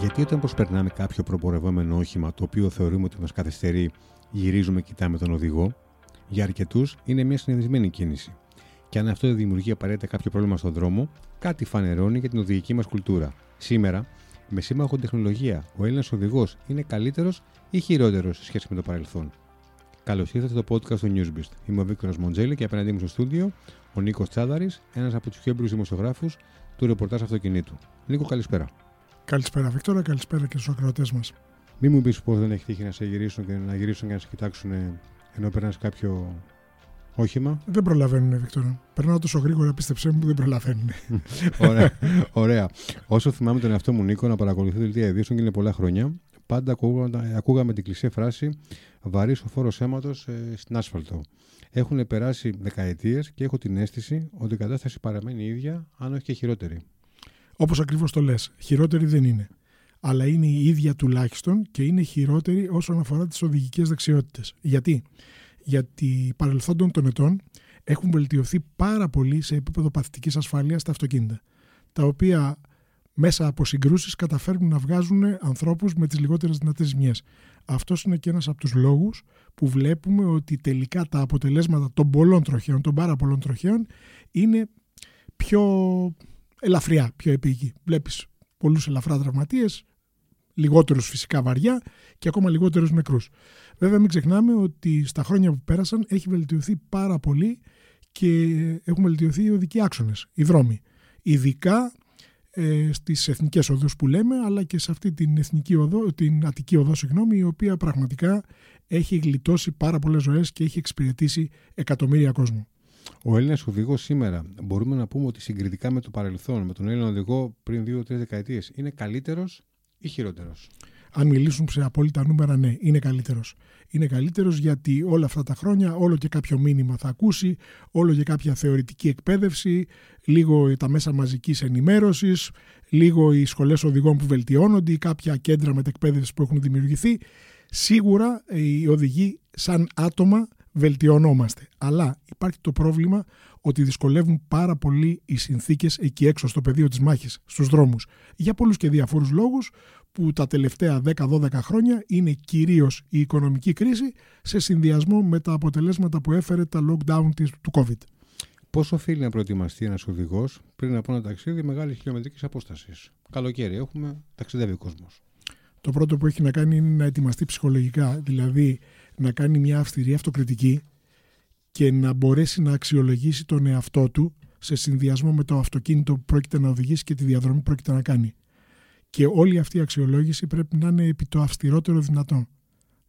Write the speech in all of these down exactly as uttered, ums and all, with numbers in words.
Γιατί όταν προσπερνάμε κάποιο προπορευόμενο όχημα το οποίο θεωρούμε ότι μας καθυστερεί, γυρίζουμε και κοιτάμε τον οδηγό, για αρκετούς είναι μια συνηθισμένη κίνηση. Και αν αυτό δεν δημιουργεί απαραίτητα κάποιο πρόβλημα στον δρόμο, κάτι φανερώνει για την οδηγική μας κουλτούρα. Σήμερα, με σύμμαχο τεχνολογία, ο Έλληνας οδηγός είναι καλύτερος ή χειρότερος σε σχέση με το παρελθόν. Καλώς ήρθατε στο podcast του Newsbeast. Είμαι ο Βίκτωρα Μοντζέλη και απέναντί μου στο στούντιο ο Νίκος Τσάδαρης, ένας από τους πιο έμπειρους δημοσιογράφους του ρεπορτάζ αυτοκινήτου. Νίκο, καλησπέρα. Καλησπέρα, Βίκτωρα, καλησπέρα και στους ακροατές μας. Μην μου πεις πως δεν έχει τύχει να σε γυρίσουν και να γυρίσουν και να σε κοιτάξουν ενώ περνάς κάποιο όχημα. Δεν προλαβαίνουν, Βίκτωρα. Περνάω τόσο γρήγορα, πίστεψέ μου, που δεν προλαβαίνουν. Ωραία. Ωραία. Όσο θυμάμαι τον εαυτό μου, Νίκο, να παρακολουθεί δελτία ειδήσεων και είναι πολλά χρόνια, πάντα ακούγαμε την κλισέ φράση «βαρύς ο φόρος αίματος ε, στην άσφαλτο». Έχουν περάσει δεκαετίες και έχω την αίσθηση ότι η κατάσταση παραμένει η ίδια, αν όχι και χειρότερη. Όπως ακριβώς το λες, χειρότερη δεν είναι. Αλλά είναι η ίδια τουλάχιστον και είναι χειρότερη όσον αφορά τις οδηγικές δεξιότητες. Γιατί? Γιατί παρελθόντων των ετών έχουν βελτιωθεί πάρα πολύ σε επίπεδο παθητικής ασφαλείας τα αυτοκίνητα, τα οποία μέσα από συγκρούσεις καταφέρνουν να βγάζουν ανθρώπους με τις λιγότερες δυνατές ζημιές. Αυτός είναι και ένας από τους λόγους που βλέπουμε ότι τελικά τα αποτελέσματα των πολλών τροχαίων, των πάρα πολλών τροχαίων, είναι πιο ελαφριά, πιο επίκη. Βλέπεις πολλούς ελαφρά τραυματίες, λιγότερους φυσικά βαριά και ακόμα λιγότερους νεκρούς. Βέβαια μην ξεχνάμε ότι στα χρόνια που πέρασαν έχει βελτιωθεί πάρα πολύ και έχουν βελτιωθεί οι οδικοί άξονες, οι δρόμοι. Ειδικά ε, στις εθνικές οδούς που λέμε, αλλά και σε αυτή την, εθνική οδό, την Αττική οδό, συγγνώμη, η οποία πραγματικά έχει γλιτώσει πάρα πολλές ζωές και έχει εξυπηρετήσει εκατομμύρια κόσμου. Ο Έλληνας οδηγός σήμερα, μπορούμε να πούμε ότι συγκριτικά με το παρελθόν, με τον Έλληνα οδηγό πριν δύο-τρεις δεκαετίες, είναι καλύτερος ή χειρότερος? Αν μιλήσουν σε απόλυτα νούμερα, ναι, είναι καλύτερος. Είναι καλύτερος γιατί όλα αυτά τα χρόνια όλο και κάποιο μήνυμα θα ακούσει, όλο και κάποια θεωρητική εκπαίδευση, λίγο τα μέσα μαζικής ενημέρωσης, λίγο οι σχολές οδηγών που βελτιώνονται, κάποια κέντρα μετεκπαίδευσης που έχουν δημιουργηθεί. Σίγουρα οι οδηγοί σαν άτομα βελτιωνόμαστε. Αλλά υπάρχει το πρόβλημα ότι δυσκολεύουν πάρα πολύ οι συνθήκες εκεί έξω, στο πεδίο της μάχης, στους δρόμους. Για πολλούς και διαφόρους λόγους που τα τελευταία δέκα με δώδεκα χρόνια είναι κυρίως η οικονομική κρίση σε συνδυασμό με τα αποτελέσματα που έφερε τα lockdown του COVID. Πώς οφείλει να προετοιμαστεί ένας οδηγός πριν από ένα ταξίδι μεγάλης χιλιομετρικής απόστασης? Καλοκαίρι έχουμε, ταξιδεύει ο κόσμος. Το πρώτο που έχει να κάνει είναι να ετοιμαστεί ψυχολογικά, δηλαδή να κάνει μια αυστηρή αυτοκριτική και να μπορέσει να αξιολογήσει τον εαυτό του σε συνδυασμό με το αυτοκίνητο που πρόκειται να οδηγήσει και τη διαδρομή που πρόκειται να κάνει. Και όλη αυτή η αξιολόγηση πρέπει να είναι επί το αυστηρότερο δυνατόν.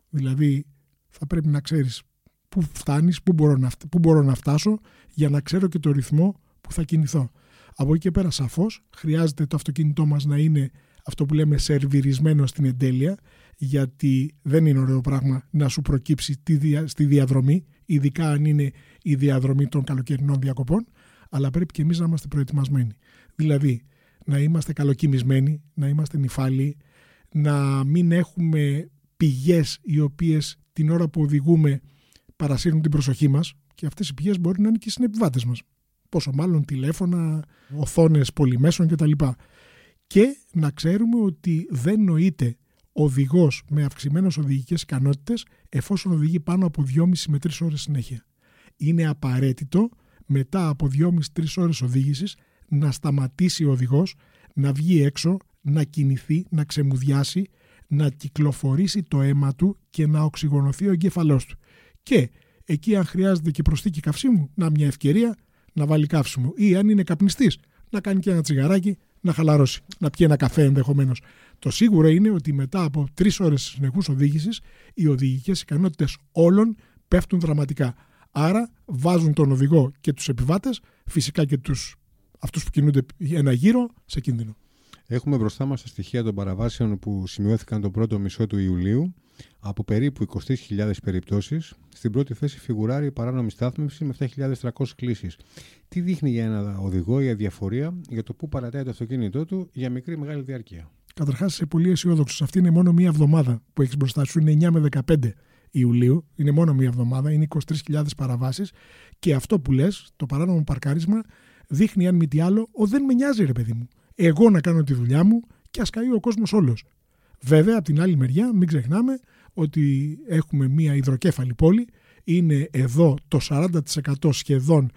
Δηλαδή θα πρέπει να ξέρεις πού φτάνεις, πού μπορώ να, πού μπορώ να φτάσω, για να ξέρω και το ρυθμό που θα κινηθώ. Από εκεί και πέρα σαφώς χρειάζεται το αυτοκίνητό μας να είναι αυτό που λέμε σερβιρισμένο στην εντέλεια, γιατί δεν είναι ωραίο πράγμα να σου προκύψει στη διαδρομή, ειδικά αν είναι η διαδρομή των καλοκαιρινών διακοπών, αλλά πρέπει και εμείς να είμαστε προετοιμασμένοι. Δηλαδή, να είμαστε καλοκοιμισμένοι, να είμαστε νηφάλιοι, να μην έχουμε πηγές οι οποίες την ώρα που οδηγούμε παρασύρουν την προσοχή μας, και αυτές οι πηγές μπορεί να είναι και οι συνεπιβάτες μας. Πόσο μάλλον τηλέφωνα, οθόνες πολυμέσων κτλ. Και να ξέρουμε ότι δεν νοείται οδηγός με αυξημένες οδηγικές ικανότητες εφόσον οδηγεί πάνω από δυόμιση με τρεις ώρες συνέχεια. Είναι απαραίτητο μετά από δυόμιση με τρεις ώρες οδήγησης να σταματήσει ο οδηγός, να βγει έξω, να κινηθεί, να ξεμουδιάσει, να κυκλοφορήσει το αίμα του και να οξυγονωθεί ο εγκέφαλός του. Και εκεί, αν χρειάζεται και προσθήκη καυσίμου, να μια ευκαιρία να βάλει καύσιμο. Ή αν είναι καπνιστής, να κάνει και ένα τσιγαράκι, να χαλαρώσει, να πιει ένα καφέ ενδεχομένως. Το σίγουρο είναι ότι μετά από τρεις ώρες συνεχούς οδήγησης, οι οδηγικές ικανότητες όλων πέφτουν δραματικά. Άρα βάζουν τον οδηγό και τους επιβάτες, φυσικά και τους, αυτούς που κινούνται ένα γύρο, σε κίνδυνο. Έχουμε μπροστά μας τα στοιχεία των παραβάσεων που σημειώθηκαν τον πρώτο μισό του Ιουλίου. Από περίπου είκοσι τρεις χιλιάδες περιπτώσεις, στην πρώτη θέση φιγουράρει η παράνομη στάθμευση με επτά χιλιάδες τριακόσιες κλήσεις. Τι δείχνει για ένα οδηγό η αδιαφορία για το πού παρατάει το αυτοκίνητό του για μικρή ή μεγάλη διάρκεια? Καταρχάς, είσαι πολύ αισιόδοξος. Αυτή είναι μόνο μία εβδομάδα που έχεις μπροστά σου. Είναι εννιά με δεκαπέντε Ιουλίου. Είναι μόνο μία εβδομάδα. Είναι είκοσι τρεις χιλιάδες παραβάσεις. Και αυτό που λες, το παράνομο παρκάρισμα, δείχνει αν μη τι άλλο, ο δεν με νοιάζει, ρε παιδί μου. Εγώ να κάνω τη δουλειά μου και ας καεί ο κόσμος όλος. Βέβαια, από την άλλη μεριά, μην ξεχνάμε ότι έχουμε μία υδροκέφαλη πόλη. Είναι εδώ το σαράντα τοις εκατό σχεδόν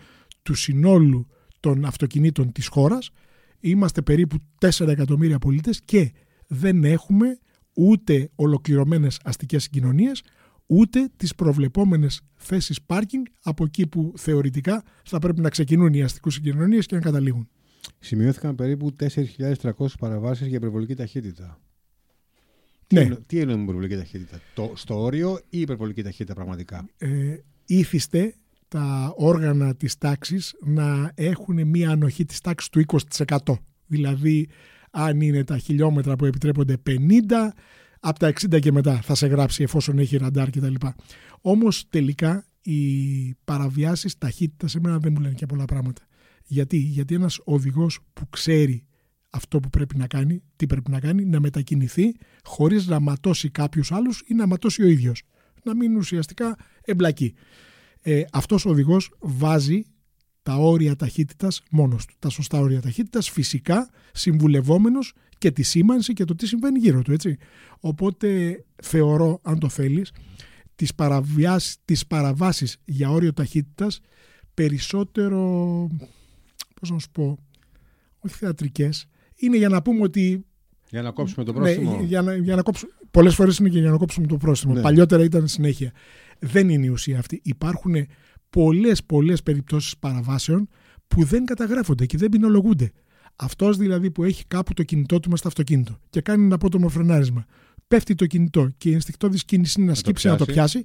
του συνόλου των αυτοκινήτων της χώρας. Είμαστε περίπου τέσσερα εκατομμύρια πολίτες και δεν έχουμε ούτε ολοκληρωμένες αστικές συγκοινωνίες, ούτε τις προβλεπόμενες θέσεις πάρκινγκ από εκεί που θεωρητικά θα πρέπει να ξεκινούν οι αστικές συγκοινωνίες και να καταλήγουν. Σημειώθηκαν περίπου τέσσερις χιλιάδες τριακόσιες παραβάσεις για υπερβολική ταχύτητα. Ναι. Τι εννοούμε με υπερβολική ταχύτητα, το, στο όριο ή υπερβολική ταχύτητα πραγματικά? Ε, ήθιστε τα όργανα της τάξης να έχουν μία ανοχή της τάξης του είκοσι τοις εκατό. Δηλαδή, αν είναι τα χιλιόμετρα που επιτρέπονται πενήντα, από τα εξήντα και μετά θα σε γράψει εφόσον έχει ραντάρ κτλ. Όμως τελικά οι παραβιάσεις ταχύτητας εμένα δεν μου λένε και πολλά πράγματα. Γιατί, Γιατί ένας οδηγός που ξέρει αυτό που πρέπει να κάνει, τι πρέπει να κάνει, να μετακινηθεί χωρίς να ματώσει κάποιους άλλους ή να ματώσει ο ίδιος. Να μην ουσιαστικά εμπλακεί. Ε, αυτός ο οδηγός βάζει τα όρια ταχύτητας μόνος του. Τα σωστά όρια ταχύτητας, φυσικά συμβουλευόμενος και τη σήμανση και το τι συμβαίνει γύρω του. Έτσι. Οπότε θεωρώ, αν το θέλεις, τις, τις παραβάσεις για όριο ταχύτητας περισσότερο, πώς να σου πω, όχι θεατρικές. Είναι για να πούμε ότι... Για να κόψουμε το πρόστιμο. Ναι, για να, για να κόψουμε... Πολλές φορές είναι και για να κόψουμε το πρόστιμο. Ναι. Παλιότερα ήταν συνέχεια. Δεν είναι η ουσία αυτή. Υπάρχουν πολλές πολλές περιπτώσεις παραβάσεων που δεν καταγράφονται και δεν ποινολογούνται. Αυτός δηλαδή που έχει κάπου το κινητό του μες στο αυτοκίνητο και κάνει ένα απότομο φρενάρισμα, πέφτει το κινητό και η ενστικτώδης κίνηση είναι να σκύψει να το πιάσει,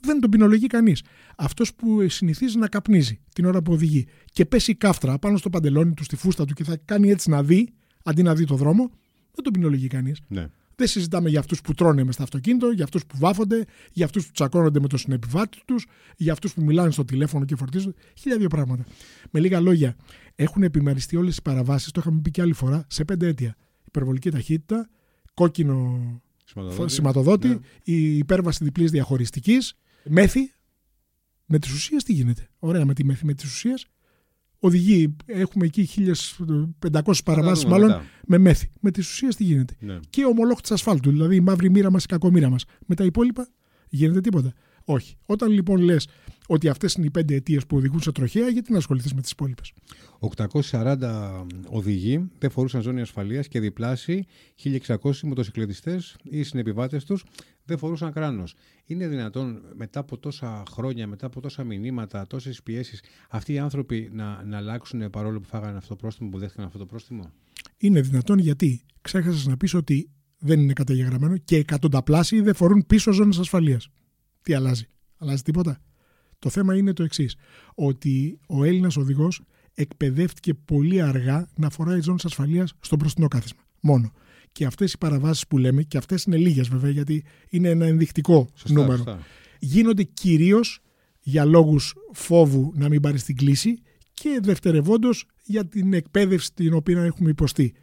δεν τον ποινολογεί κανείς. Αυτός που συνηθίζει να καπνίζει την ώρα που οδηγεί και πέσει κάφτρα πάνω στο παντελόνι του, στη φούστα του και θα κάνει έτσι να δει, αντί να δει το δρόμο, δεν τον ποινολογεί κανείς. Ναι. Δεν συζητάμε για αυτούς που τρώνε μες στο αυτοκίνητο, για αυτούς που βάφονται, για αυτούς που τσακώνονται με τον συνεπιβάτη τους, για αυτούς που μιλάνε στο τηλέφωνο και φορτίζονται. Χίλια δύο πράγματα. Με λίγα λόγια, έχουν επιμεριστεί όλες οι παραβάσεις, το είχαμε πει και άλλη φορά, σε πέντε αίτια. Υπερβολική ταχύτητα, κόκκινο σηματοδότη, σηματοδότη ναι. Η υπέρβαση διπλής διαχωριστικής, μέθη. Με τις ουσίες τι γίνεται? Ωραία με τη μέθη, με τις ουσίες. Οδηγεί, έχουμε εκεί χίλιες πεντακόσιες παραβάσεις μάλλον μετά. Με μέθη. Με τις ουσίες τι γίνεται? Ναι. Και ο μολόχ της ασφάλτου, δηλαδή η μαύρη μοίρα μας, η κακομοίρα μας. Με τα υπόλοιπα γίνεται τίποτα? Όχι. Όταν λοιπόν λες ότι αυτές είναι οι πέντε αιτίες που οδηγούν σε τροχέα, γιατί να ασχοληθείς με τις υπόλοιπες? οκτακόσιοι σαράντα οδηγοί δεν φορούσαν ζώνη ασφαλείας και διπλάσιοι χίλιοι εξακόσιοι μοτοσυκλετιστές ή συνεπιβάτες τους δεν φορούσαν κράνος. Είναι δυνατόν μετά από τόσα χρόνια, μετά από τόσα μηνύματα, τόσες πιέσεις, αυτοί οι άνθρωποι να, να αλλάξουν παρόλο που φάγανε αυτό το πρόστιμο, που δέχτηκαν αυτό το πρόστιμο? Είναι δυνατόν γιατί ξέχασες να πεις ότι δεν είναι καταγεγραμμένο και εκατονταπλάσιοι δεν φορούν πίσω ζώνες ασφαλείας. Τι αλλάζει? Αλλάζει τίποτα? Το θέμα είναι το εξής, ότι ο Έλληνας οδηγός εκπαιδεύτηκε πολύ αργά να φοράει ζώνες ασφαλείας στον μπροστινό κάθισμα. Μόνο. Και αυτές οι παραβάσεις που λέμε, και αυτές είναι λίγες βέβαια, γιατί είναι ένα ενδεικτικό σωστά, νούμερο, σωστά. γίνονται κυρίως για λόγους φόβου να μην πάρεις την κλίση και δευτερευόντως για την εκπαίδευση την οποία έχουμε υποστεί.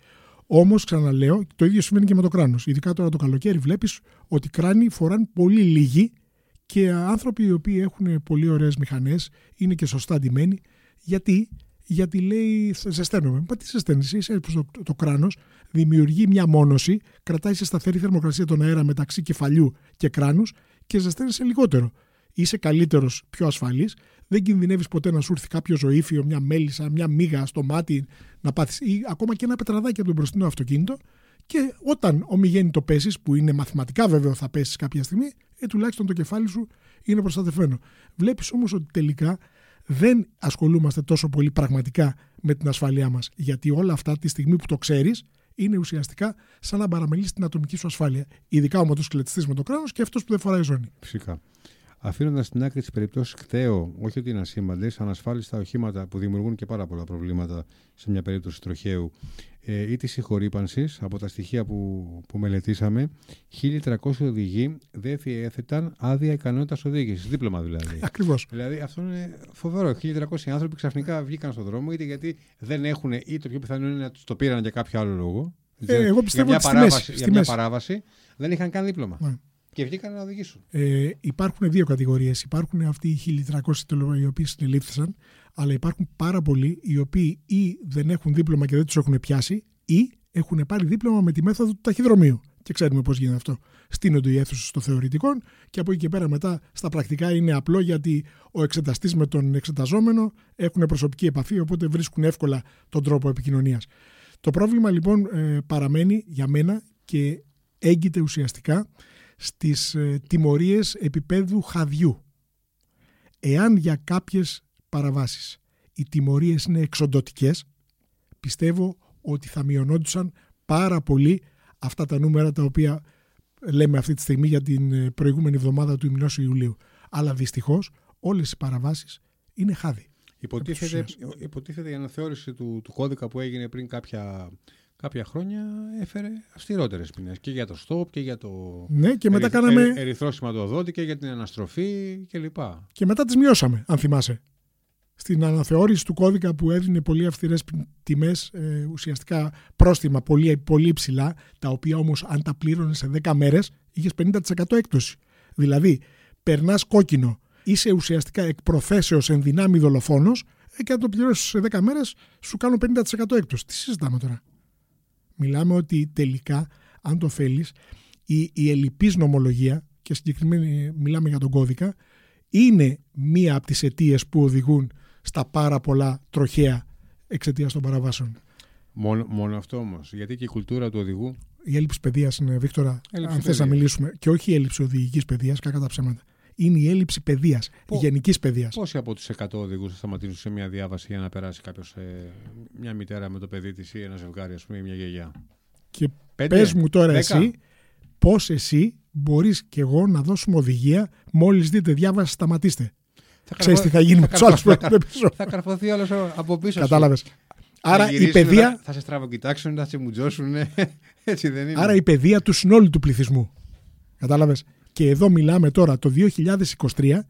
Όμως, ξαναλέω, το ίδιο συμβαίνει και με το κράνος. Ειδικά τώρα το καλοκαίρι, βλέπεις ότι κράνοι φοράνε πολύ λίγοι. Και άνθρωποι οι οποίοι έχουν πολύ ωραίες μηχανές, είναι και σωστά αντιμένοι. Γιατί, γιατί λέει, ζεσταίνομαι. Μα τι ζεσταίνεις? Είσαι το, το κράνος δημιουργεί μια μόνωση, κρατάει σε σταθερή θερμοκρασία τον αέρα μεταξύ κεφαλιού και κράνους και ζεσταίνεσαι λιγότερο. Είσαι καλύτερος, πιο ασφαλής, δεν κινδυνεύεις ποτέ να σου έρθει κάποιο ζωήφιο, μια μέλισσα, μια μύγα στο μάτι να πάθεις, ή ακόμα και ένα πετραδάκι από τον μπροστινό αυτοκίνητο. Και όταν ομιγένει το πέσεις, που είναι μαθηματικά βέβαιο θα πέσεις κάποια στιγμή, ε, τουλάχιστον το κεφάλι σου είναι προστατευμένο. Βλέπεις όμως ότι τελικά δεν ασχολούμαστε τόσο πολύ πραγματικά με την ασφαλεία μας. Γιατί όλα αυτά τη στιγμή που το ξέρεις είναι ουσιαστικά σαν να παραμελείς την ατομική σου ασφάλεια. Ειδικά ο μοτοσυκλετιστής με το κράνος και αυτός που δεν φοράει ζώνη. Φυσικά. Αφήνοντας στην άκρη τις περιπτώσεις κταίω, όχι ότι είναι ασήμαντες, ανασφάλιστα οχήματα που δημιουργούν και πάρα πολλά προβλήματα σε μια περίπτωση τροχαίου ε, ή της συγχωρήπανσης, από τα στοιχεία που, που μελετήσαμε, χίλιοι τριακόσιοι οδηγοί δεν διέθεταν άδεια ικανότητας οδήγησης, δίπλωμα δηλαδή. Ακριβώς. Δηλαδή αυτό είναι φοβερό. χίλιοι τριακόσιοι άνθρωποι ξαφνικά βγήκαν στον δρόμο, είτε γιατί δεν έχουν, ή το πιο πιθανό είναι να τους το πήραν για κάποιο άλλο λόγο. Ε, ε, εγώ πιστεύω για μια, παράβαση, μέση, για μια παράβαση δεν είχαν καν δίπλωμα. Ναι. Και βγήκαν να οδηγήσουν. Ε, υπάρχουν δύο κατηγορίες. Υπάρχουν αυτοί οι χίλιοι τριακόσιοι οι οποίοι συνελήφθησαν, αλλά υπάρχουν πάρα πολλοί οι οποίοι ή δεν έχουν δίπλωμα και δεν τους έχουν πιάσει, ή έχουν πάρει δίπλωμα με τη μέθοδο του ταχυδρομείου. Και ξέρουμε πώς γίνεται αυτό. Στείνονται οι αίθουσες των θεωρητικών και από εκεί και πέρα μετά στα πρακτικά είναι απλό, γιατί ο εξεταστής με τον εξεταζόμενο έχουν προσωπική επαφή, οπότε βρίσκουν εύκολα τον τρόπο επικοινωνίας. Το πρόβλημα λοιπόν παραμένει για μένα και έγκυται ουσιαστικά στις τιμωρίες επίπεδου χαδιού. Εάν για κάποιες παραβάσεις οι τιμωρίες είναι εξοντωτικές, πιστεύω ότι θα μειωνόντουσαν πάρα πολύ αυτά τα νούμερα τα οποία λέμε αυτή τη στιγμή για την προηγούμενη εβδομάδα του ημινόσου Ιουλίου. Αλλά δυστυχώς όλες οι παραβάσεις είναι χάδι. Υποτίθεται, υποτίθεται η αναθεώρηση του, του κώδικα που έγινε πριν κάποια, κάποια χρόνια έφερε αυστηρότερες ποινές και για το στόπ και για το ναι, και μετά ερυθ, κάναμε... ερυθρό σηματοδότη και για την αναστροφή κλπ. Και μετά τις μειώσαμε, αν θυμάσαι. Στην αναθεώρηση του κώδικα που έδινε πολύ αυστηρές τιμές, ε, ουσιαστικά πρόστιμα πολύ, πολύ ψηλά, τα οποία όμως αν τα πλήρωνες σε δέκα μέρες είχες πενήντα τοις εκατό έκπτωση. Δηλαδή, περνάς κόκκινο, είσαι ουσιαστικά εκ προθέσεως εν δυνάμει δολοφόνος και αν το πληρώσεις σε δέκα μέρες σου κάνουν πενήντα τοις εκατό έκπτωση. Τι συζητάμε τώρα. Μιλάμε ότι τελικά, αν το θέλεις, η, η ελλιπής νομολογία, και συγκεκριμένα μιλάμε για τον κώδικα, είναι μία από τις αιτίες που οδηγούν στα πάρα πολλά τροχαία εξαιτίας των παραβάσεων. Μόνο, μόνο αυτό όμως. Γιατί και η κουλτούρα του οδηγού. Η έλλειψη παιδείας είναι, Βίκτωρα, έλλειψη αν θες να μιλήσουμε. Και όχι η έλλειψη οδηγικής παιδείας, κακά τα ψέματα. Είναι η έλλειψη παιδείας, Πο... γενικής παιδείας. Πόσοι από τους εκατό οδηγούς θα σταματήσουν σε μια διάβαση για να περάσει κάποιος, ε, μια μητέρα με το παιδί της ή ένα ζευγάρι, ας πούμε, ή μια γιαγιά. Και πέντε, πες μου τώρα δέκα. Εσύ πώς εσύ μπορείς και εγώ να δώσουμε οδηγία μόλις δείτε διάβαση σταματήστε. Θα ξέρεις καρφω... τι θα γίνει με τους άλλους που έρχονται πίσω. Θα καρφωθεί όλος από πίσω. Κατάλαβες. Άρα η παιδεία. Θα, θα σε στραβοκοιτάξουν, θα σε μουτζώσουν. Έτσι δεν είναι. Άρα η παιδεία του συνόλου του πληθυσμού. Κατάλαβες. Και εδώ μιλάμε τώρα το δύο χιλιάδες είκοσι τρία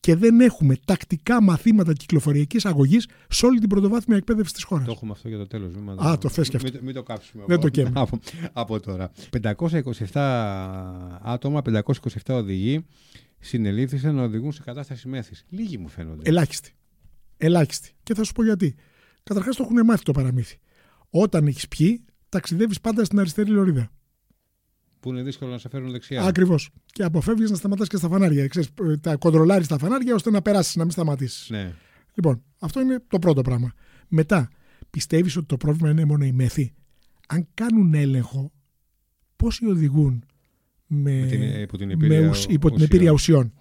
και δεν έχουμε τακτικά μαθήματα κυκλοφοριακής αγωγής σε όλη την πρωτοβάθμια εκπαίδευση της χώρας. Το έχουμε αυτό για το τέλος. Μην Α, το θες και αυτό. Μην, μην το κάψουμε. Δεν από, το καίμε. Από, από τώρα. πεντακόσια είκοσι επτά άτομα, πεντακόσια είκοσι επτά οδηγοί συνελήφθησαν να οδηγούν σε κατάσταση μέθης. Λίγοι μου φαίνονται. Ελάχιστοι. Ελάχιστοι. Και θα σου πω γιατί. Καταρχάς το έχουν μάθει το παραμύθι. Όταν έχεις πιει, ταξιδεύεις πάντα στην αριστερή λωρίδα. Που είναι δύσκολο να σε φέρουν δεξιά. Ακριβώς. Και αποφεύγεις να σταματάς και στα φανάρια. Ξέρεις, τα κοντρολάρεις τα φανάρια ώστε να περάσεις, να μην σταματήσεις. Ναι. Λοιπόν, αυτό είναι το πρώτο πράγμα. Μετά, πιστεύεις ότι το πρόβλημα είναι μόνο η μέθη. Αν κάνουν έλεγχο, πόσοι οδηγούν με, με την, υπό την επίρρεια με, υπό την ουσιών. ουσιών.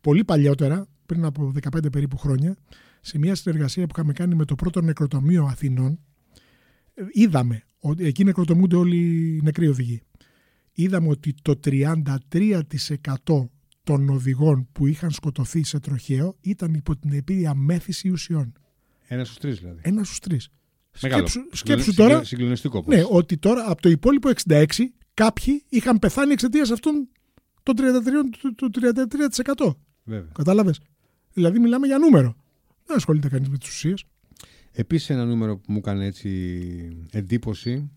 Πολύ παλιότερα, πριν από δεκαπέντε περίπου χρόνια, σε μια συνεργασία που είχαμε κάνει με το πρώτο νεκροτομείο Αθηνών, είδαμε ότι εκεί νεκροτομούνται όλοι οι νεκροί οδηγοί. Είδαμε ότι το τριάντα τρία τοις εκατό των οδηγών που είχαν σκοτωθεί σε τροχαίο ήταν υπό την επίρρεια μέθηση ουσιών. Ένα στους τρεις δηλαδή. Ένα στους τρεις. Μεγάλο. Σκέψου, σκέψου τώρα, συγκλονιστικό πως. Ναι, ότι τώρα από το υπόλοιπο εξήντα έξι τοις εκατό κάποιοι είχαν πεθάνει εξαιτίας αυτών των τριάντα τρία τοις εκατό. Βέβαια. Κατάλαβες. Δηλαδή μιλάμε για νούμερο. Δεν ασχολείται κανείς με τις ουσίες. Επίσης ένα νούμερο που μου έκανε έτσι εντύπωση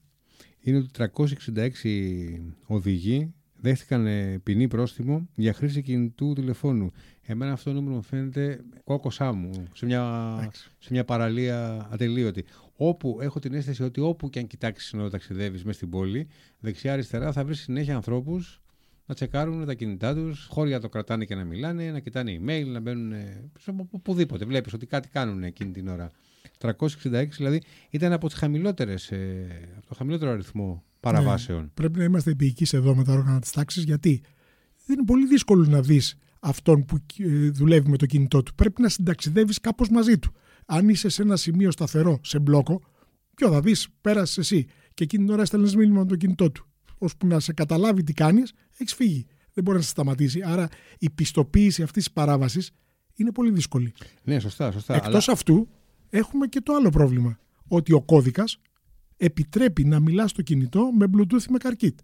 είναι ότι τριακόσιοι εξήντα έξι οδηγοί δέχτηκαν ποινή πρόστιμο για χρήση κινητού τηλεφώνου. Εμένα αυτό το νούμερο μου φαίνεται κόκοσά μου, σε μια, σε μια παραλία ατελείωτη. Όπου έχω την αίσθηση ότι όπου και αν κοιτάξεις να ταξιδεύεις μέσα στην πόλη, δεξιά-αριστερά θα βρεις συνέχεια ανθρώπους να τσεκάρουν τα κινητά τους, χώρια το κρατάνε και να μιλάνε, να κοιτάνε email, να μπαίνουν οπουδήποτε. Βλέπεις ότι κάτι κάνουν εκείνη την ώρα. τριακόσιοι εξήντα έξι δηλαδή ήταν από, τις χαμηλότερες, από το χαμηλότερο αριθμό παραβάσεων. Ναι, πρέπει να είμαστε επικείς εδώ με τα όργανα της τάξης, γιατί δεν είναι πολύ δύσκολο να δεις αυτόν που δουλεύει με το κινητό του. Πρέπει να συνταξιδεύεις κάπως μαζί του. Αν είσαι σε ένα σημείο σταθερό, σε μπλόκο, ποιο θα δεις, πέρασες εσύ και εκείνη την ώρα έστελνες μήνυμα με το κινητό του. Ώσπου να σε καταλάβει τι κάνεις, έχεις φύγει. Δεν μπορεί να σε σταματήσει. Άρα η πιστοποίηση αυτής της παράβασης είναι πολύ δύσκολη. Ναι, σωστά, σωστά. Εκτός αλλά... αυτού. Έχουμε και το άλλο πρόβλημα, ότι ο κώδικας επιτρέπει να μιλάς στο κινητό με Bluetooth ή με CarKit.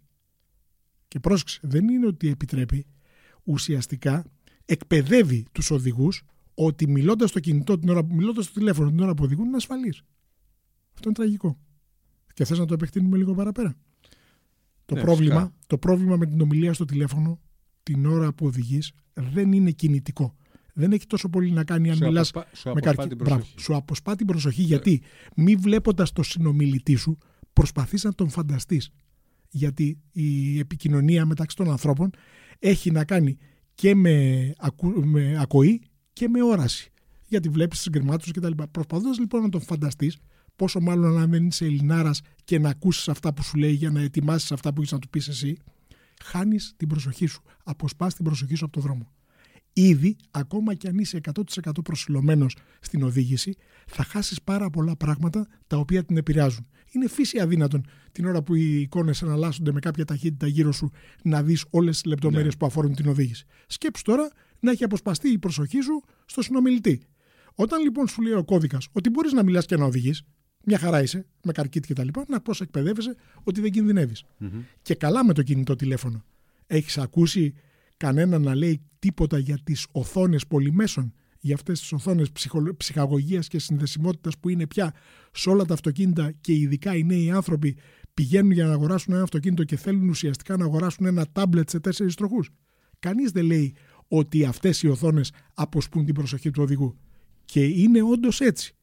Και πρόσεξε, δεν είναι ότι επιτρέπει, ουσιαστικά εκπαιδεύει τους οδηγούς ότι μιλώντας στο κινητό, την ώρα, μιλώντας στο τηλέφωνο την ώρα που οδηγούν είναι ασφαλής. Αυτό είναι τραγικό. Και θες να το επεκτείνουμε λίγο παραπέρα. Το, ναι, πρόβλημα, το πρόβλημα με την ομιλία στο τηλέφωνο την ώρα που οδηγείς δεν είναι κινητικό. Δεν έχει τόσο πολύ να κάνει αν μιλάς με καρκίνο. Σου αποσπά την προσοχή, γιατί μη βλέποντας το συνομιλητή σου προσπαθείς να τον φανταστείς. Γιατί η επικοινωνία μεταξύ των ανθρώπων έχει να κάνει και με, ακου... με ακοή και με όραση. Γιατί βλέπεις τις γκριμάτους κτλ. Προσπαθείς λοιπόν να τον φανταστείς, πόσο μάλλον αν δεν είσαι Ελληνάρας και να ακούσεις αυτά που σου λέει για να ετοιμάσεις αυτά που έχεις να του πεις εσύ, χάνεις την προσοχή σου. Αποσπάς την προσοχή σου από τον δρόμο. Ήδη, ακόμα και αν είσαι εκατό τοις εκατό προσιλωμένος στην οδήγηση, θα χάσεις πάρα πολλά πράγματα τα οποία την επηρεάζουν. Είναι φύση αδύνατον την ώρα που οι εικόνες αναλλάσσονται με κάποια ταχύτητα γύρω σου να δεις όλες τις λεπτομέρειες, ναι, που αφορούν την οδήγηση. Σκέψου τώρα να έχει αποσπαστεί η προσοχή σου στο συνομιλητή. Όταν λοιπόν σου λέει ο κώδικας ότι μπορείς να μιλάς και να οδηγείς, μια χαρά είσαι, με καρκίτη κτλ., να προσεκπαιδεύεσαι ότι δεν κινδυνεύεις. Mm-hmm. Και καλά με το κινητό τηλέφωνο. Έχεις ακούσει κανέναν να λέει τίποτα για τις οθόνες πολυμέσων, για αυτές τις οθόνες ψυχολο... ψυχαγωγίας και συνδεσιμότητας που είναι πια σε όλα τα αυτοκίνητα και ειδικά οι νέοι άνθρωποι πηγαίνουν για να αγοράσουν ένα αυτοκίνητο και θέλουν ουσιαστικά να αγοράσουν ένα τάμπλετ σε τέσσερις τροχούς. Κανείς δεν λέει ότι αυτές οι οθόνες αποσπούν την προσοχή του οδηγού. Και είναι όντως έτσι.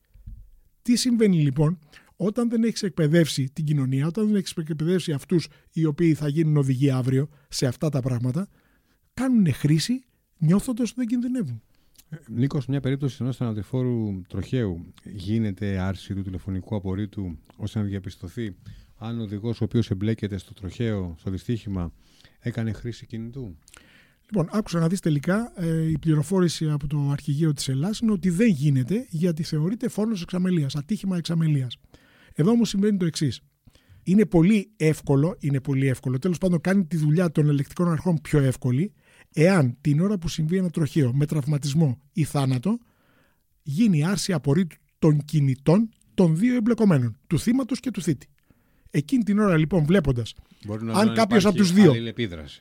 Τι συμβαίνει λοιπόν όταν δεν έχεις εκπαιδεύσει την κοινωνία, όταν δεν έχεις εκπαιδεύσει αυτούς οι οποίοι θα γίνουν οδηγοί αύριο σε αυτά τα πράγματα, κάνουν χρήση νιώθοντας ότι δεν κινδυνεύουν. Νίκο, σε μια περίπτωση ενός θανατηφόρου τροχαίου γίνεται άρση του τηλεφωνικού απορρίτου ώστε να διαπιστωθεί αν ο οδηγός ο οποίος εμπλέκεται στο τροχαίο, στο δυστύχημα, έκανε χρήση κινητού? Λοιπόν, άκουσα να δεις τελικά, ε, η πληροφόρηση από το αρχηγείο της Ελλάς είναι ότι δεν γίνεται γιατί θεωρείται φόνος εξαμελίας, ατύχημα εξαμελίας. Εδώ όμως συμβαίνει το εξής. Είναι πολύ εύκολο, είναι πολύ εύκολο, τέλος πάντων κάνει τη δουλειά των ελεκτικών αρχών πιο εύκολη, εάν την ώρα που συμβεί ένα τροχαίο με τραυματισμό ή θάνατο γίνει άρση απορρίτου των κινητών των δύο εμπλεκομένων, του θύματος και του θήτη. Εκείνη την ώρα λοιπόν βλέποντας, αν κάποιος από τους δύο,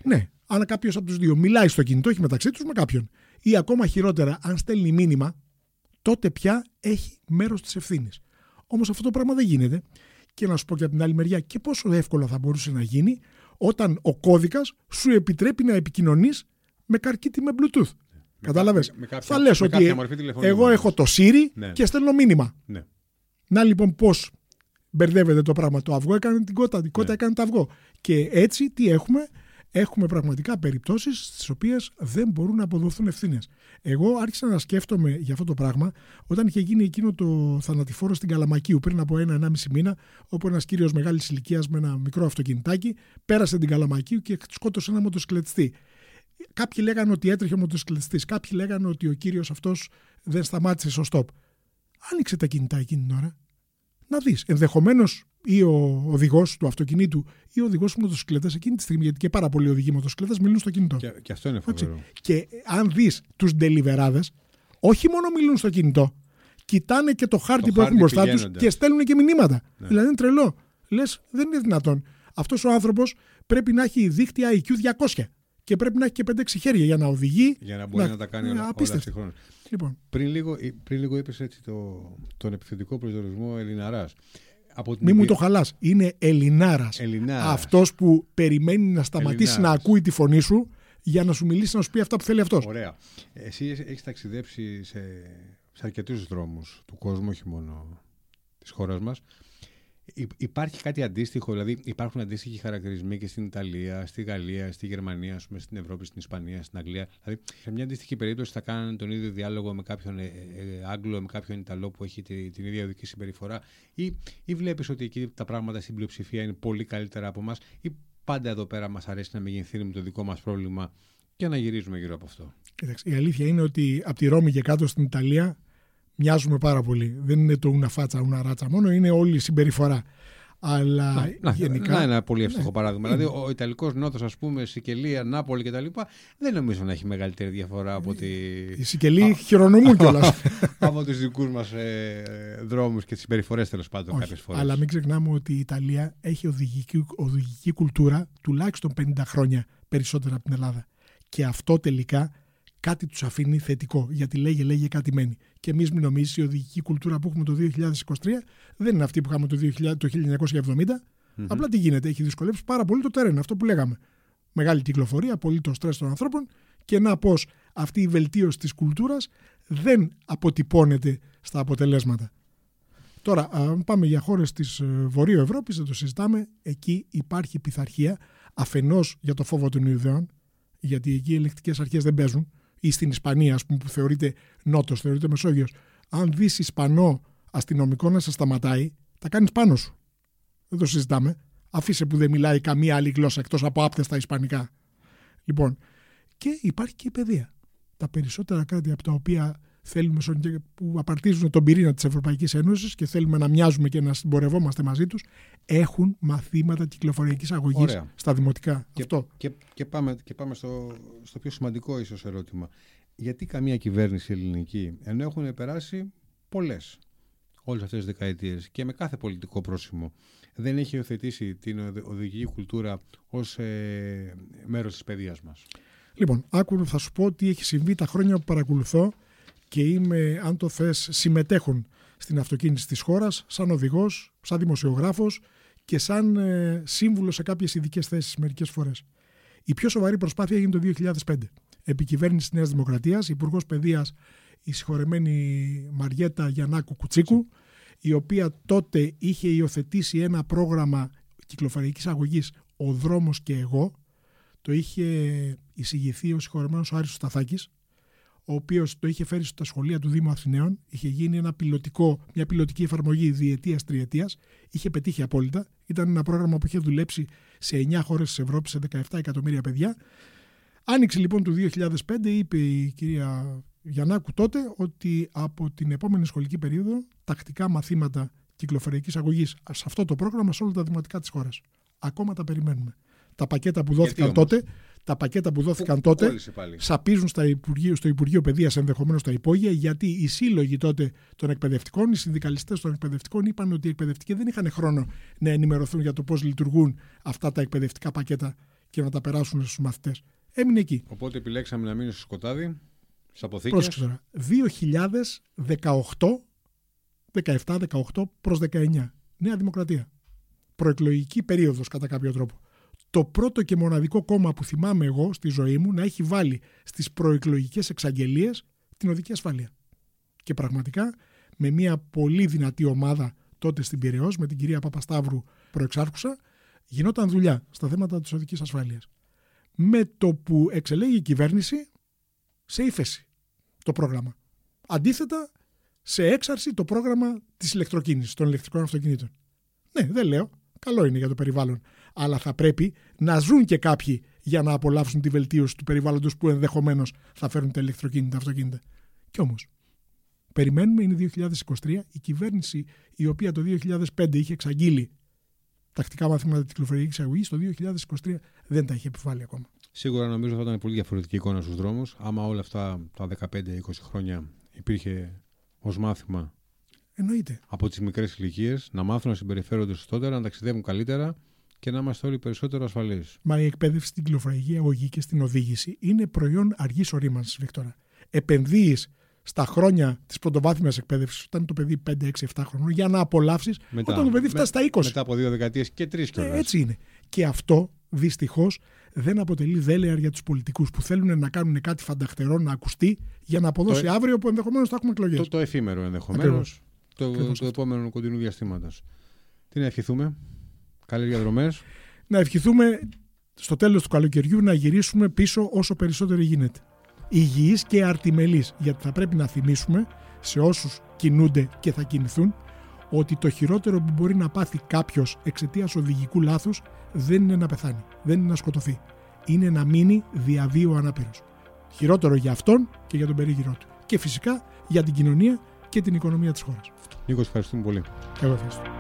ναι, αν κάποιος από τους δύο μιλάει στο κινητό, έχει μεταξύ τους με κάποιον, ή ακόμα χειρότερα αν στέλνει μήνυμα, τότε πια έχει μέρος της ευθύνης. Όμως αυτό το πράγμα δεν γίνεται. Και να σου πω και από την άλλη μεριά και πόσο εύκολα θα μπορούσε να γίνει όταν ο κώδικας σου επιτρέπει να επικοινωνείς με καρκίτη με Bluetooth. Με κατάλαβες. Με κάποια, θα λες ότι εγώ έχω το Siri, ναι, και στέλνω μήνυμα. Ναι. Να λοιπόν πώς μπερδεύεται το πράγμα. Το αυγό έκανε την κότα, την κότα, ναι, έκανε το αυγό. Και έτσι τι έχουμε? Έχουμε πραγματικά περιπτώσεις στις οποίες δεν μπορούν να αποδοθούν ευθύνες. Εγώ άρχισα να σκέφτομαι για αυτό το πράγμα όταν είχε γίνει εκείνο το θανατηφόρο στην Καλαμακίου πριν από ένα-ενάμιση μήνα, όπου ένας κύριος μεγάλης ηλικίας με ένα μικρό αυτοκινητάκι πέρασε την Καλαμακίου και σκότωσε ένα μοτοσυκλετιστή. Κάποιοι λέγανε ότι έτρεχε ο μοτοσυκλετιστής, κάποιοι λέγανε ότι ο κύριος αυτός δεν σταμάτησε στο στόπ. Άνοιξε τα κινητά εκείνη την ώρα. Να δεις. Ενδεχομένως ή ο οδηγός του αυτοκινήτου ή ο οδηγός του μοτοσυκλέτας εκείνη τη στιγμή, γιατί και πάρα πολλοί οδηγοί μοτοσυκλέτας μιλούν στο κινητό. Και, και αυτό είναι φοβερό. Και αν δεις τους ντελιβεράδες, όχι μόνο μιλούν στο κινητό, κοιτάνε και το χάρτη το που χάρτη έχουν μπροστά τους και στέλνουν και μηνύματα. Ναι. Δηλαδή είναι τρελό. Λες, δεν είναι δυνατόν. Αυτός ο άνθρωπος πρέπει να έχει δίκτυα άι κιου διακόσια και πρέπει να έχει και πέντε έξι χέρια για να οδηγεί. Για να μπορεί να, να τα κάνει όλα συγχρόνως. Λοιπόν. Πριν λίγο, πριν λίγο είπες έτσι το, τον επιθετικό προσδιορισμό Ελληναράς. Την... Μη μου το χαλάς. Είναι Ελληνάρας. Ελληνάρας. Αυτός που περιμένει να σταματήσει Ελληνάρας. Να ακούει τη φωνή σου για να σου μιλήσει, να σου πει αυτά που θέλει αυτός. Ωραία. Εσύ έχεις ταξιδέψει σε, σε αρκετούς δρόμους του κόσμου, όχι μόνο της χώρας μας. Υπάρχει κάτι αντίστοιχο, δηλαδή υπάρχουν αντίστοιχοι χαρακτηρισμοί και στην Ιταλία, στη Γαλλία, στη Γερμανία, στην Ευρώπη, στην Ισπανία, στην Αγγλία. Δηλαδή, σε μια αντίστοιχη περίπτωση θα κάνανε τον ίδιο διάλογο με κάποιον ε, ε, Άγγλο, με κάποιον Ιταλό που έχει τη, την ίδια οδική συμπεριφορά, ή, ή βλέπεις ότι εκεί τα πράγματα στην πλειοψηφία είναι πολύ καλύτερα από εμάς, ή πάντα εδώ πέρα μας αρέσει να μεγενθύνουμε με το δικό μας πρόβλημα και να γυρίζουμε γύρω από αυτό? Η αλήθεια είναι ότι από τη Ρώμη και κάτω στην Ιταλία. Μοιάζουμε πάρα πολύ. Δεν είναι το ούνα φάτσα, ούνα ράτσα μόνο, είναι όλη η συμπεριφορά. Αλλά να, γενικά. Να, ένα πολύ εύστοχο, ναι, παράδειγμα. Δηλαδή, ο Ιταλικός νότος, ας πούμε, Σικελία, Νάπολη κτλ., δεν νομίζω να έχει μεγαλύτερη διαφορά από τη. Οι Σικελοί χειρονομούν κιόλας. Από τους δικούς μας ε, δρόμους και τις συμπεριφορές, τέλος πάντων, κάποιες φορές. Αλλά μην ξεχνάμε ότι η Ιταλία έχει οδηγική, οδηγική κουλτούρα τουλάχιστον πενήντα χρόνια περισσότερα από την Ελλάδα. Και αυτό τελικά. Κάτι τους αφήνει θετικό, γιατί λέγε, λέγε, κάτι μένει. Και εμείς μην νομίζεις, η οδηγική κουλτούρα που έχουμε το δύο χιλιάδες είκοσι τρία δεν είναι αυτή που είχαμε το, δύο χιλιάδες, το χίλια εννιακόσια εβδομήντα. Mm-hmm. Απλά τι γίνεται, έχει δυσκολέψει πάρα πολύ το τέρεν, αυτό που λέγαμε. Μεγάλη κυκλοφορία, πολύ το στρες των ανθρώπων και να πως αυτή η βελτίωση της κουλτούρας δεν αποτυπώνεται στα αποτελέσματα. Τώρα, αν πάμε για χώρες της Βορείου Ευρώπης, δεν το συζητάμε. Εκεί υπάρχει πειθαρχία αφενός για το φόβο των Ιουδαίων, γιατί εκεί οι ελεκτικές αρχές δεν παίζουν. Ή στην Ισπανία, ας πούμε, που θεωρείται νότος, θεωρείται Μεσόγειος. Αν δεις Ισπανό αστυνομικό να σε σταματάει, τα κάνεις πάνω σου. Δεν το συζητάμε. Αφήσε που δεν μιλάει καμία άλλη γλώσσα εκτός από άπτεστα ισπανικά. Λοιπόν, και υπάρχει και η παιδεία. Τα περισσότερα κράτη από τα οποία θέλουμε, που απαρτίζουν τον πυρήνα της Ευρωπαϊκής Ένωσης και θέλουμε να μοιάζουμε και να συμπορευόμαστε μαζί τους, έχουν μαθήματα κυκλοφοριακής αγωγής. Ωραία. Στα δημοτικά. Και, Αυτό. και, και πάμε, και πάμε στο, στο πιο σημαντικό ίσως ερώτημα. Γιατί καμία κυβέρνηση ελληνική, ενώ έχουν περάσει πολλές όλες αυτές τις δεκαετίες και με κάθε πολιτικό πρόσημο, δεν έχει υιοθετήσει την οδηγική κουλτούρα ως ε, μέρος της παιδείας μας? Λοιπόν, άκου, θα σου πω τι έχει συμβεί τα χρόνια που παρακολουθώ και είμαι, αν το θες, συμμετέχουν στην αυτοκίνηση της χώρας, σαν οδηγός, σαν δημοσιογράφος και σαν ε, σύμβουλος σε κάποιες ειδικές θέσεις μερικές φορές. Η πιο σοβαρή προσπάθεια έγινε το δύο χιλιάδες πέντε. Επί κυβέρνηση Νέας Δημοκρατίας, υπουργός παιδείας, η συγχωρεμένη Μαριέτα Γιαννάκου Κουτσίκου, η οποία τότε είχε υιοθετήσει ένα πρόγραμμα κυκλοφοριακής αγωγής, Ο Δρόμος και Εγώ. Το είχε εισηγηθεί ο συγχωρεμένος Άρης Σταθάκης, ο οποίος το είχε φέρει στα σχολεία του Δήμου Αθηναίων. Είχε γίνει ένα πιλωτικό, μια πιλωτική εφαρμογή διετίας-τριετίας. Είχε πετύχει απόλυτα. Ήταν ένα πρόγραμμα που είχε δουλέψει σε εννιά χώρες της Ευρώπης, σε δεκαεπτά εκατομμύρια παιδιά. Άνοιξε λοιπόν του δύο χιλιάδες πέντε, είπε η κυρία Γιαννάκου τότε, ότι από την επόμενη σχολική περίοδο τακτικά μαθήματα κυκλοφοριακής αγωγής σε αυτό το πρόγραμμα σε όλα τα δημοτικά της χώρας. Ακόμα τα περιμένουμε. Τα πακέτα που δόθηκαν τότε, τα πακέτα που δόθηκαν που, τότε σαπίζουν στα Υπουργείο, στο Υπουργείο Παιδείας, ενδεχομένως στα υπόγεια, γιατί οι σύλλογοι τότε των εκπαιδευτικών, οι συνδικαλιστές των εκπαιδευτικών είπαν ότι οι εκπαιδευτικοί δεν είχαν χρόνο να ενημερωθούν για το πώς λειτουργούν αυτά τα εκπαιδευτικά πακέτα και να τα περάσουν στους μαθητές. Έμεινε εκεί. Οπότε επιλέξαμε να μείνουμε στο σκοτάδι, στις αποθήκες. Πρόσεξα, δύο χιλιάδες δεκαοκτώ, δεκαεπτά δεκαοκτώ προς δεκαεννιά, Νέα Δημοκρατία. Προεκλογική περίοδος κατά κάποιο τρόπο. Το πρώτο και μοναδικό κόμμα που θυμάμαι εγώ στη ζωή μου να έχει βάλει στις προεκλογικές εξαγγελίες την οδική ασφάλεια. Και πραγματικά με μια πολύ δυνατή ομάδα τότε στην Πειραιώς, με την κυρία Παπασταύρου προεξάρχουσα, γινόταν δουλειά στα θέματα της οδικής ασφάλειας. Με το που εξελέγει η κυβέρνηση, σε ύφεση το πρόγραμμα. Αντίθετα, σε έξαρση το πρόγραμμα της ηλεκτροκίνησης, των ηλεκτρικών αυτοκινήτων. Ναι, δεν λέω. Καλό είναι για το περιβάλλον. Αλλά θα πρέπει να ζουν και κάποιοι για να απολαύσουν τη βελτίωση του περιβάλλοντος που ενδεχομένως θα φέρουν τα ηλεκτροκίνητα, αυτοκίνητα. Κι όμως, περιμένουμε, είναι δύο χιλιάδες είκοσι τρία, η κυβέρνηση η οποία το δύο χιλιάδες πέντε είχε εξαγγείλει τακτικά μαθήματα κυκλοφοριακής αγωγής, το δύο χιλιάδες είκοσι τρία δεν τα είχε επιβάλει ακόμα. Σίγουρα νομίζω θα ήταν πολύ διαφορετική εικόνα στους δρόμους, άμα όλα αυτά τα δεκαπέντε είκοσι χρόνια υπήρχε ως μάθημα. Εννοείται. Από τις μικρές ηλικίες, να μάθουν να συμπεριφέρονται σωστότερα, να ταξιδεύουν καλύτερα και να είμαστε όλοι περισσότερο ασφαλείς. Μα η εκπαίδευση στην κυκλοφοριακή αγωγή και στην οδήγηση είναι προϊόν αργής ορίμανσης, Βίκτωρα. Επενδύεις στα χρόνια της πρωτοβάθμιας εκπαίδευσης, όταν το παιδί πέντε έξι επτά χρόνων, για να απολαύσεις όταν το παιδί φτάσει στα είκοσι. Μετά από δύο δεκαετίες και τρεις κιόλας. Έτσι είναι. Και αυτό δυστυχώς δεν αποτελεί δέλεαρ για τους πολιτικούς που θέλουν να κάνουν κάτι φανταχτερό να ακουστεί για να αποδώσει το... αύριο που ενδεχομένως θα έχουμε εκλογές. Το, το εφήμερο ενδεχομένως. Το, το επόμενο κοντινού διαστήματος. Τι να ευχηθούμε? Καλές διαδρομές. Να ευχηθούμε στο τέλος του καλοκαιριού να γυρίσουμε πίσω όσο περισσότερο γίνεται. Υγιείς και αρτιμελείς. Γιατί θα πρέπει να θυμίσουμε σε όσους κινούνται και θα κινηθούν ότι το χειρότερο που μπορεί να πάθει κάποιος εξαιτίας οδηγικού λάθους δεν είναι να πεθάνει, δεν είναι να σκοτωθεί. Είναι να μείνει διαβίου ανάπηρος. Χειρότερο για αυτόν και για τον περίγυρό του. Και φυσικά για την κοινωνία και την οικονομία της χώρας. Νίκος, ευχαριστούμε πολύ. Εγώ ευχαριστώ.